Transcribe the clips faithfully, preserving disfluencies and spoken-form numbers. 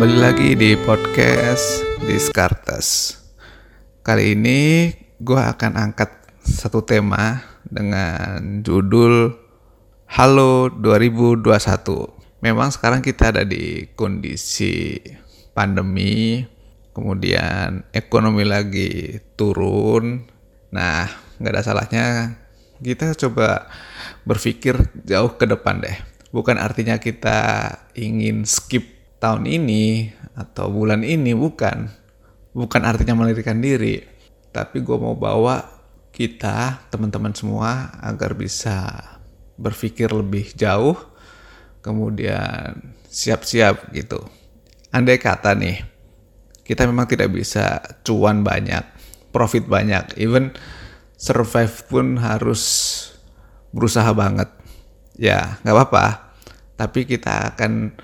Kembali lagi di podcast Diskartes. Kali ini gue akan angkat satu tema dengan judul Halo dua ribu dua puluh satu. Memang sekarang kita ada di kondisi pandemi, kemudian ekonomi lagi turun. Nah, gak ada salahnya kita coba berpikir jauh ke depan deh. Bukan artinya kita ingin skip tahun ini atau bulan ini, bukan. Bukan artinya melirikan diri. Tapi gue mau bawa kita, teman-teman semua, agar bisa berpikir lebih jauh, kemudian siap-siap gitu. Andai kata nih, kita memang tidak bisa cuan banyak, profit banyak, even survive pun harus berusaha banget. Ya, gak apa-apa. Tapi kita akan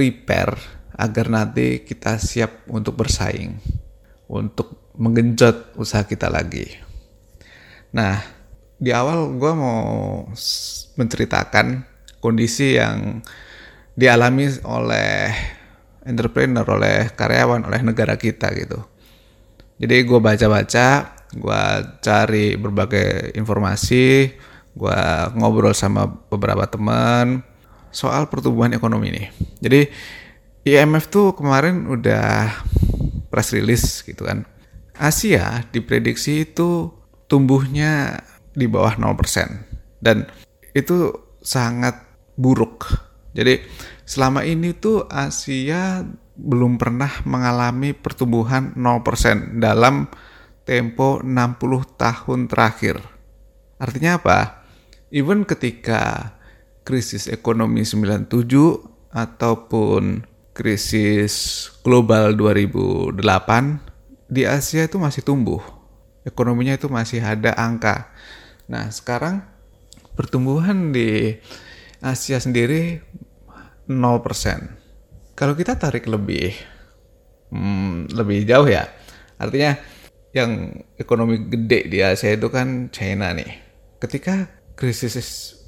prepare agar nanti kita siap untuk bersaing, untuk menggenjot usaha kita lagi. Nah, di awal gue mau menceritakan kondisi yang dialami oleh entrepreneur, oleh karyawan, oleh negara kita gitu. Jadi gue baca-baca, gue cari berbagai informasi, gue ngobrol sama beberapa teman soal pertumbuhan ekonomi ini. Jadi I M F tuh kemarin udah press release gitu kan. Asia diprediksi itu tumbuhnya di bawah nol persen. Dan itu sangat buruk. Jadi selama ini tuh Asia belum pernah mengalami pertumbuhan nol persen dalam tempo enam puluh tahun terakhir. Artinya apa? Even ketika krisis ekonomi sembilan puluh tujuh ataupun krisis global dua ribu delapan, di Asia itu masih tumbuh. Ekonominya itu masih ada angka. Nah, sekarang pertumbuhan di Asia sendiri nol persen. Kalau kita tarik lebih hmm, lebih jauh ya. Artinya yang ekonomi gede di Asia itu kan China nih. Ketika krisis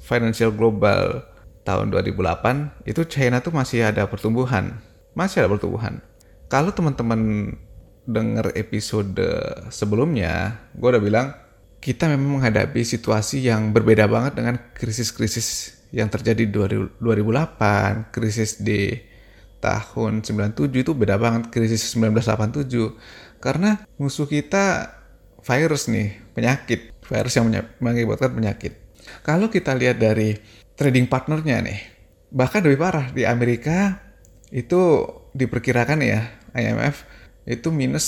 financial global tahun dua ribu delapan, itu China tuh masih ada pertumbuhan. Masih ada pertumbuhan. Kalau teman-teman dengar episode sebelumnya, gue udah bilang, kita memang menghadapi situasi yang berbeda banget dengan krisis-krisis yang terjadi dua ribu delapan, krisis di tahun sembilan puluh tujuh itu beda banget, krisis sembilan belas delapan puluh tujuh. Karena musuh kita virus nih, penyakit. Virus yang mengakibatkan penyakit. Kalau kita lihat dari trading partnernya nih, bahkan lebih parah di Amerika itu diperkirakan ya I M F itu minus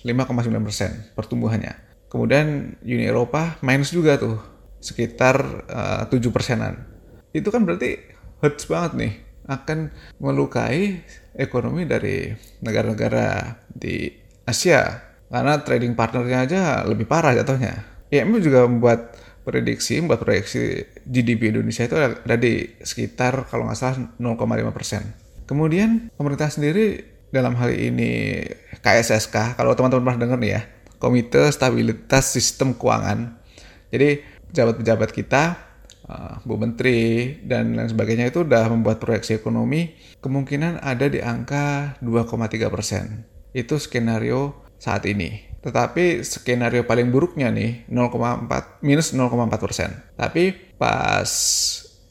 lima koma sembilan persen pertumbuhannya. Kemudian Uni Eropa minus juga tuh sekitar uh, tujuh persenan. Itu kan berarti hurts banget nih, akan melukai ekonomi dari negara-negara di Asia karena trading partnernya aja lebih parah jatuhnya. I M F juga membuat prediksi, buat proyeksi G D P Indonesia itu ada di sekitar kalau nggak salah nol koma lima persen. Kemudian pemerintah sendiri dalam hal ini K S S K, kalau teman-teman pernah dengar nih ya, Komite Stabilitas Sistem Keuangan. Jadi pejabat-pejabat kita, Bu Menteri dan lain sebagainya itu udah membuat proyeksi ekonomi kemungkinan ada di angka dua koma tiga persen. Itu skenario saat ini. Tetapi skenario paling buruknya nih minus nol koma empat persen. Tapi pas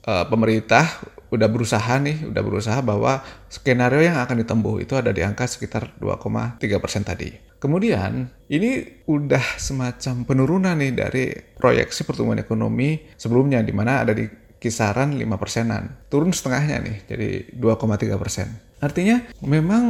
uh, pemerintah udah berusaha nih, udah berusaha bahwa skenario yang akan ditempuh itu ada di angka sekitar dua koma tiga persen tadi. Kemudian ini udah semacam penurunan nih dari proyeksi pertumbuhan ekonomi sebelumnya di mana ada di kisaran lima persenan. Turun setengahnya nih, jadi dua koma tiga persen. Artinya memang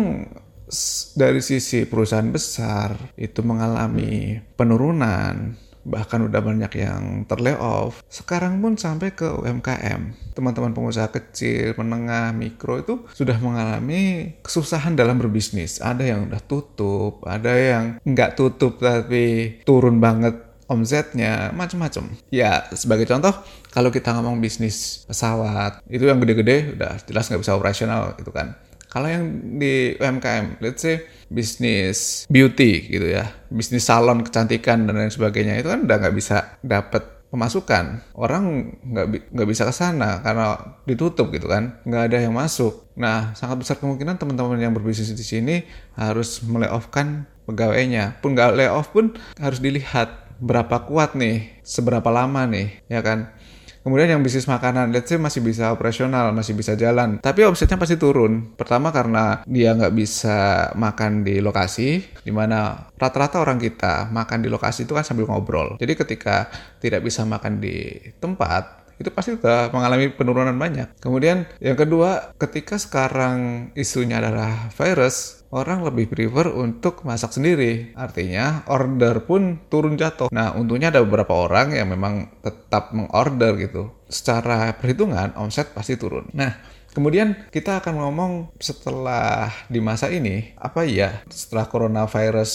dari sisi perusahaan besar itu mengalami penurunan, bahkan udah banyak yang terlayoff. Sekarang pun sampai ke U M K M, teman-teman pengusaha kecil, menengah, mikro itu sudah mengalami kesusahan dalam berbisnis. Ada yang udah tutup, ada yang nggak tutup tapi turun banget omsetnya, macam-macam. Ya sebagai contoh, kalau kita ngomong bisnis pesawat itu yang gede-gede udah jelas nggak bisa operasional gitu kan. Kalau yang di U M K M, let's say bisnis beauty gitu ya, bisnis salon kecantikan dan lain sebagainya, itu kan udah nggak bisa dapat pemasukan. Orang nggak nggak bisa ke sana karena ditutup gitu kan, nggak ada yang masuk. Nah, sangat besar kemungkinan teman-teman yang berbisnis di sini harus melayoff-kan pegawainya. Pun nggak layoff pun harus dilihat berapa kuat nih, seberapa lama nih, ya kan. Kemudian yang bisnis makanan, let's say masih bisa operasional, masih bisa jalan. Tapi omsetnya pasti turun. Pertama karena dia nggak bisa makan di lokasi, dimana rata-rata orang kita makan di lokasi itu kan sambil ngobrol. Jadi ketika tidak bisa makan di tempat, itu pasti sudah mengalami penurunan banyak. Kemudian yang kedua, ketika sekarang isunya adalah virus, orang lebih prefer untuk masak sendiri. Artinya order pun turun jatuh. Nah, untungnya ada beberapa orang yang memang tetap mengorder gitu. Secara perhitungan omset pasti turun. Nah, kemudian kita akan ngomong setelah di masa ini, apa ya? Setelah coronavirus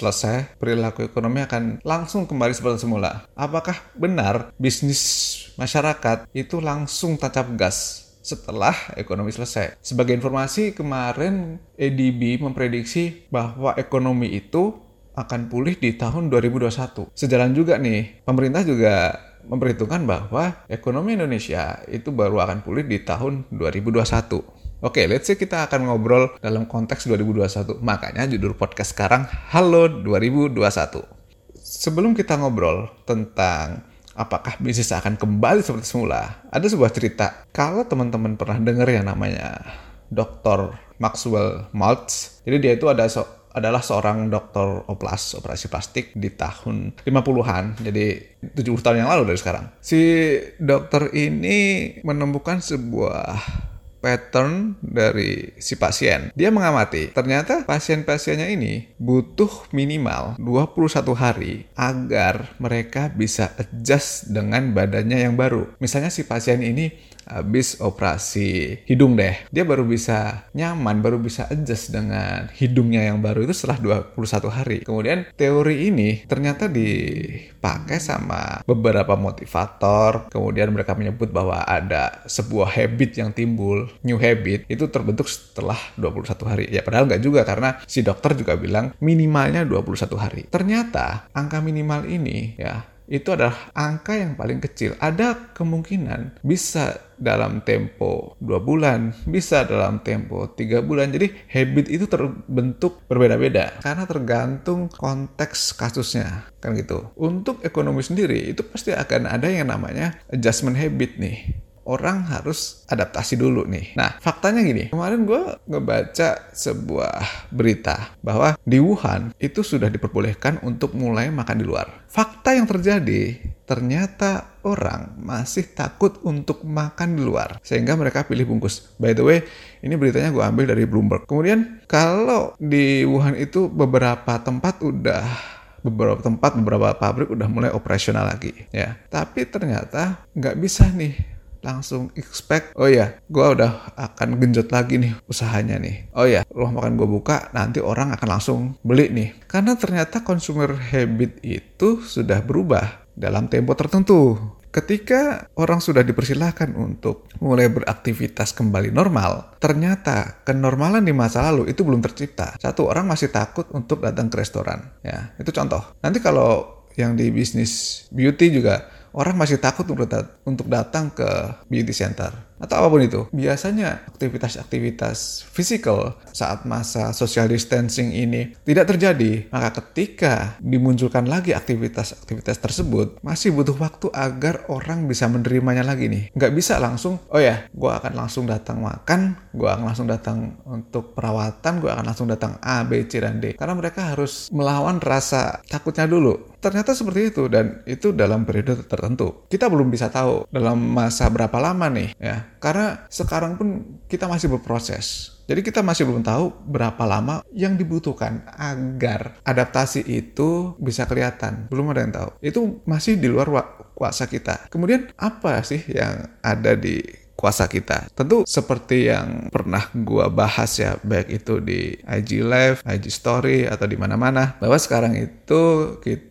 selesai, perilaku ekonomi akan langsung kembali seperti semula. Apakah benar bisnis masyarakat itu langsung tancap gas setelah ekonomi selesai? Sebagai informasi, kemarin A D B memprediksi bahwa ekonomi itu akan pulih di tahun dua ribu dua puluh satu. Sejalan juga nih, pemerintah juga memperhitungkan bahwa ekonomi Indonesia itu baru akan pulih di tahun dua ribu dua puluh satu. Oke, let's say kita akan ngobrol dalam konteks dua ribu dua puluh satu. Makanya judul podcast sekarang, Halo dua ribu dua puluh satu. Sebelum kita ngobrol tentang apakah bisnis akan kembali seperti semula? Ada sebuah cerita. Kalau teman-teman pernah dengar yang namanya doktor Maxwell Maltz. Jadi dia itu ada so- adalah seorang doktor oplas, operasi plastik di tahun lima puluhan. Jadi tujuh puluh tahun yang lalu dari sekarang. Si dokter ini menemukan sebuah pattern dari si pasien. Dia mengamati, ternyata pasien-pasiennya ini butuh minimal dua puluh satu hari agar mereka bisa adjust dengan badannya yang baru. Misalnya si pasien ini habis operasi hidung deh. Dia baru bisa nyaman, baru bisa adjust dengan hidungnya yang baru itu setelah dua puluh satu hari. Kemudian teori ini ternyata dipakai sama beberapa motivator. Kemudian mereka menyebut bahwa ada sebuah habit yang timbul, new habit, itu terbentuk setelah dua puluh satu hari. Ya padahal nggak juga, karena si dokter juga bilang minimalnya dua puluh satu hari. Ternyata angka minimal ini ya, itu adalah angka yang paling kecil. Ada kemungkinan bisa dalam tempo dua bulan, bisa dalam tempo tiga bulan. Jadi habit itu terbentuk berbeda-beda karena tergantung konteks kasusnya, kan gitu. Untuk ekonomi sendiri itu pasti akan ada yang namanya adjustment habit nih. Orang harus adaptasi dulu nih. Nah, faktanya gini. Kemarin gue ngebaca sebuah berita bahwa di Wuhan itu sudah diperbolehkan untuk mulai makan di luar. Fakta yang terjadi, ternyata orang masih takut untuk makan di luar. Sehingga mereka pilih bungkus. By the way, ini beritanya gue ambil dari Bloomberg. Kemudian, kalau di Wuhan itu beberapa tempat udah... beberapa tempat, beberapa pabrik udah mulai operasional lagi. Ya, tapi ternyata nggak bisa nih langsung expect, oh ya, gue udah akan genjot lagi nih usahanya nih. Oh ya, ruang makan gue buka, nanti orang akan langsung beli nih. Karena ternyata consumer habit itu sudah berubah dalam tempo tertentu. Ketika orang sudah dipersilahkan untuk mulai beraktivitas kembali normal, ternyata kenormalan di masa lalu itu belum tercipta. Satu, orang masih takut untuk datang ke restoran. Ya, itu contoh. Nanti kalau yang di bisnis beauty juga, orang masih takut untuk datang ke beauty center atau apapun itu. Biasanya aktivitas-aktivitas fisikal saat masa social distancing ini tidak terjadi. Maka ketika dimunculkan lagi aktivitas-aktivitas tersebut, masih butuh waktu agar orang bisa menerimanya lagi nih. Nggak bisa langsung, oh ya, gue akan langsung datang makan, gue akan langsung datang untuk perawatan, gue akan langsung datang A, B, C, dan D. Karena mereka harus melawan rasa takutnya dulu. Ternyata seperti itu, dan itu dalam periode tertentu. Kita belum bisa tahu dalam masa berapa lama nih, ya. Karena sekarang pun kita masih berproses. Jadi kita masih belum tahu berapa lama yang dibutuhkan agar adaptasi itu bisa kelihatan. Belum ada yang tahu. Itu masih di luar kuasa kita. Kemudian apa sih yang ada di kuasa kita? Tentu seperti yang pernah gua bahas ya, baik itu di I G Live, I G Story, atau di mana-mana, bahwa sekarang itu kita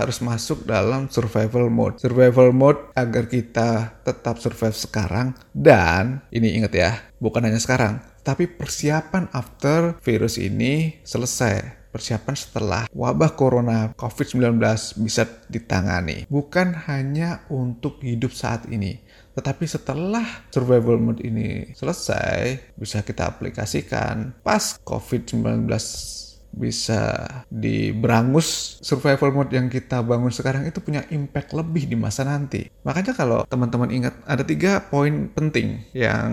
harus masuk dalam survival mode. Survival mode agar kita tetap survive sekarang, dan ini ingat ya, bukan hanya sekarang, tapi persiapan after virus ini selesai. persiapan setelah wabah corona covid sembilan belas bisa ditangani. Bukan hanya untuk hidup saat ini, tetapi setelah survival mode ini selesai, bisa kita aplikasikan pas covid sembilan belas bisa diberangus. Survival mode yang kita bangun sekarang itu punya impact lebih di masa nanti. Makanya kalau teman-teman ingat, ada tiga poin penting yang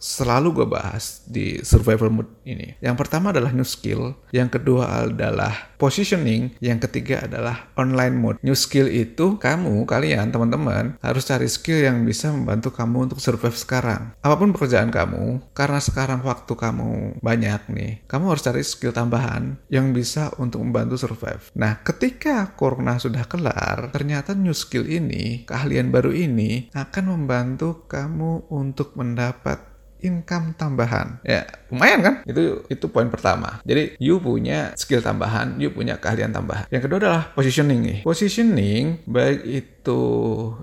selalu gue bahas di survival mode ini. Yang pertama adalah new skill, yang kedua adalah positioning, yang ketiga adalah online mode. New skill itu kamu, kalian, teman-teman harus cari skill yang bisa membantu kamu untuk survive sekarang. Apapun pekerjaan kamu, karena sekarang waktu kamu banyak nih, kamu harus cari skill tambahan yang bisa untuk membantu survive. Nah, ketika corona sudah kelar, ternyata new skill ini, keahlian baru ini akan membantu kamu untuk mendapat income tambahan. Ya, lumayan kan? Itu itu poin pertama. Jadi, you punya skill tambahan, you punya keahlian tambahan. Yang kedua adalah positioning nih. Positioning, baik itu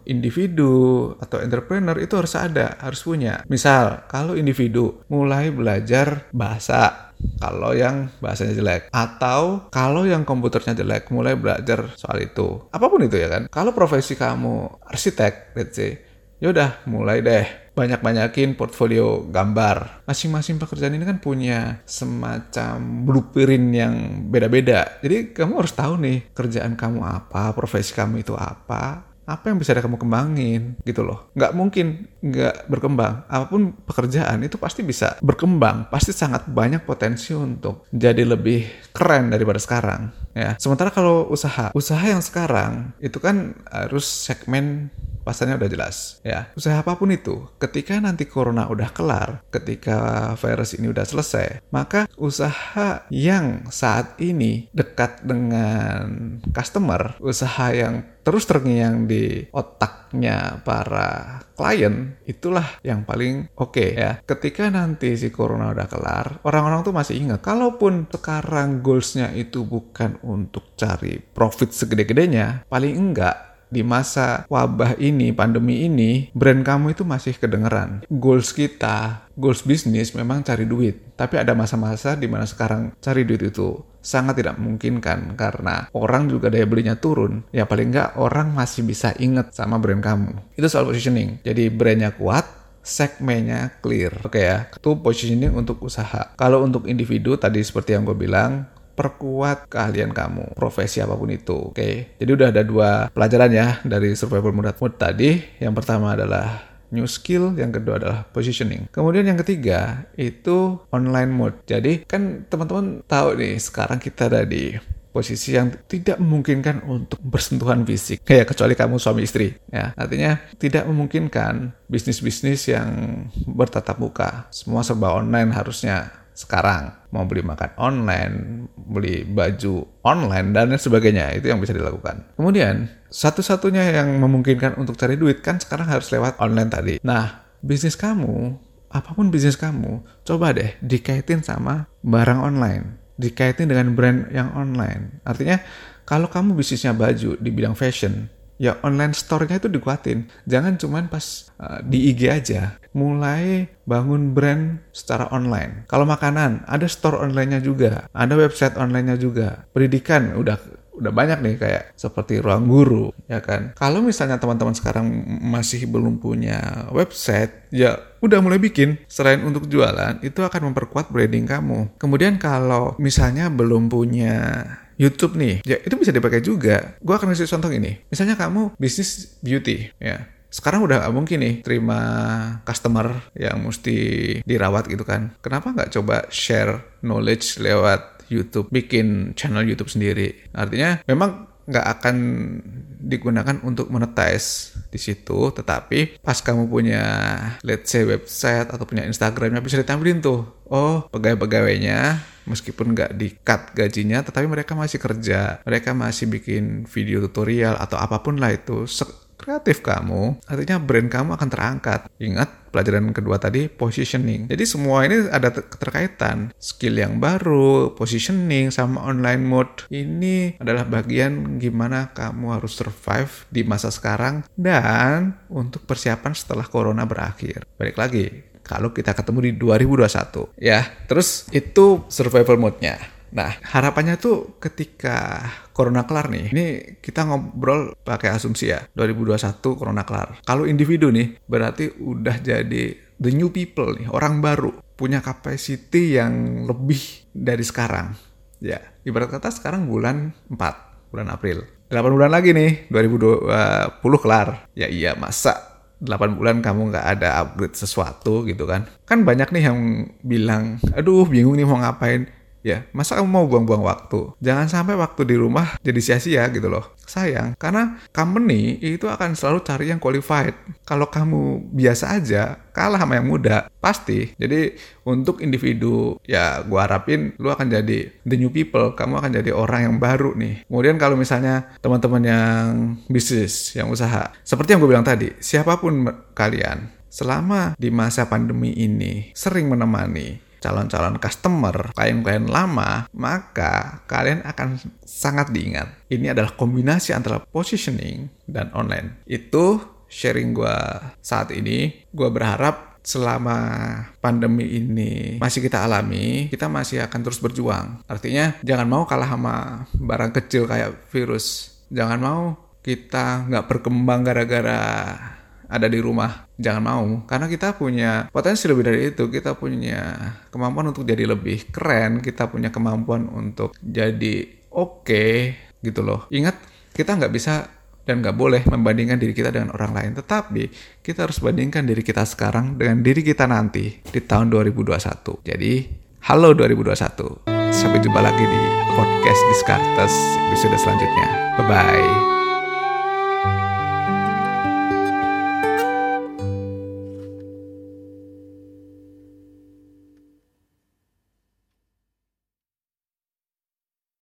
individu atau entrepreneur, itu harus ada, harus punya. Misal, kalau individu mulai belajar bahasa, kalau yang bahasanya jelek, atau kalau yang komputernya jelek, mulai belajar soal itu. Apapun itu ya kan? Kalau profesi kamu arsitek, let's say, yaudah mulai deh banyak-banyakin portfolio gambar. Masing-masing pekerjaan ini kan punya semacam blueprint yang beda-beda. Jadi kamu harus tahu nih kerjaan kamu apa, profesi kamu itu apa, apa yang bisa ada kamu kembangin gitu loh. Nggak mungkin nggak berkembang. Apapun pekerjaan itu pasti bisa berkembang, pasti sangat banyak potensi untuk jadi lebih keren daripada sekarang ya. Sementara kalau usaha, usaha yang sekarang itu kan harus segmen pasarnya udah jelas ya. Usaha apapun itu, ketika nanti corona udah kelar, ketika virus ini udah selesai, maka usaha yang saat ini dekat dengan customer, usaha yang terus terngiang di otaknya para klien, itulah yang paling oke okay, ya. Ketika nanti si corona udah kelar, orang-orang tuh masih ingat. Kalaupun sekarang goalsnya itu bukan untuk cari profit segede-gedenya, paling enggak di masa wabah ini, pandemi ini, brand kamu itu masih kedengeran. Goals kita, goals bisnis memang cari duit. Tapi ada masa-masa di mana sekarang cari duit itu sangat tidak memungkinkan karena orang juga daya belinya turun. Ya paling nggak orang masih bisa ingat sama brand kamu. Itu soal positioning. Jadi brandnya kuat, segmennya clear. Oke ya, itu positioning untuk usaha. Kalau untuk individu tadi seperti yang gue bilang, perkuat keahlian kamu, profesi apapun itu. Oke, jadi udah ada dua pelajaran ya dari survival mode tadi. Yang pertama adalah new skill, yang kedua adalah positioning. Kemudian yang ketiga itu online mode. Jadi kan teman-teman tahu nih, sekarang kita ada di posisi yang tidak memungkinkan untuk bersentuhan fisik, kayak kecuali kamu suami istri ya. Artinya tidak memungkinkan bisnis-bisnis yang bertatap muka, semua serba online harusnya sekarang. Mau beli makan online, beli baju online, dan sebagainya, itu yang bisa dilakukan. Kemudian, satu-satunya yang memungkinkan untuk cari duit kan sekarang harus lewat online tadi. Nah, bisnis kamu, apapun bisnis kamu, coba deh dikaitin sama barang online, dikaitin dengan brand yang online. Artinya, kalau kamu bisnisnya baju di bidang fashion, ya online store-nya itu dikuatin. Jangan cuman pas uh, di I G aja. Mulai bangun brand secara online. Kalau makanan, ada store online-nya juga, ada website online-nya juga. Pendidikan udah udah banyak nih, kayak seperti Ruang Guru ya kan. Kalau misalnya teman-teman sekarang masih belum punya website, ya udah mulai bikin. Selain untuk jualan, itu akan memperkuat branding kamu. Kemudian kalau misalnya belum punya YouTube nih, ya itu bisa dipakai juga. Gue akan kasih contoh ini. Misalnya kamu bisnis beauty, ya. Sekarang udah gak mungkin nih terima customer yang mesti dirawat gitu kan. Kenapa gak coba share knowledge lewat YouTube, bikin channel YouTube sendiri. Artinya memang nggak akan digunakan untuk monetize di situ, tetapi pas kamu punya let's say website atau punya Instagramnya, bisa ditampilin tuh, oh pegawai-pegawainya meskipun nggak di-cut gajinya, tetapi mereka masih kerja, mereka masih bikin video tutorial atau apapun lah itu. Kreatif kamu, artinya brand kamu akan terangkat. Ingat pelajaran kedua tadi, positioning. Jadi semua ini ada keterkaitan. Skill yang baru, positioning, sama online mode. Ini adalah bagian gimana kamu harus survive di masa sekarang dan untuk persiapan setelah corona berakhir. Balik lagi, kalau kita ketemu di dua ribu dua puluh satu ya. Terus itu survival mode-nya. Nah, harapannya tuh ketika corona kelar nih, ini kita ngobrol pakai asumsi ya, dua ribu dua puluh satu corona kelar. Kalau individu nih, berarti udah jadi the new people nih, orang baru, punya capacity yang lebih dari sekarang. Ya, ibarat kata sekarang bulan empat, bulan April. delapan bulan lagi nih, dua ribu dua puluh kelar. Ya iya, masa delapan bulan kamu nggak ada upgrade sesuatu gitu kan. Kan banyak nih yang bilang, aduh bingung nih mau ngapain. Ya, masa kamu mau buang-buang waktu? Jangan sampai waktu di rumah jadi sia-sia gitu loh. Sayang, karena company itu akan selalu cari yang qualified. Kalau kamu biasa aja, kalah sama yang muda. Pasti. Jadi, untuk individu, ya gue harapin lu akan jadi the new people. Kamu akan jadi orang yang baru nih. Kemudian kalau misalnya teman-teman yang bisnis, yang usaha. Seperti yang gue bilang tadi, siapapun kalian, selama di masa pandemi ini sering menemani calon-calon customer, klien-klien lama, maka kalian akan sangat diingat. Ini adalah kombinasi antara positioning dan online. Itu sharing gue saat ini. Gue berharap selama pandemi ini masih kita alami, kita masih akan terus berjuang. Artinya jangan mau kalah sama barang kecil kayak virus. Jangan mau kita nggak berkembang gara-gara ada di rumah. Jangan mau, karena kita punya potensi lebih dari itu. Kita punya kemampuan untuk jadi lebih keren, kita punya kemampuan untuk jadi oke okay, gitu loh. Ingat, kita nggak bisa dan nggak boleh membandingkan diri kita dengan orang lain, tetapi kita harus bandingkan diri kita sekarang dengan diri kita nanti di tahun dua ribu dua puluh satu. Jadi, halo dua ribu dua puluh satu. Sampai jumpa lagi di podcast Diskartes episode selanjutnya. Bye-bye.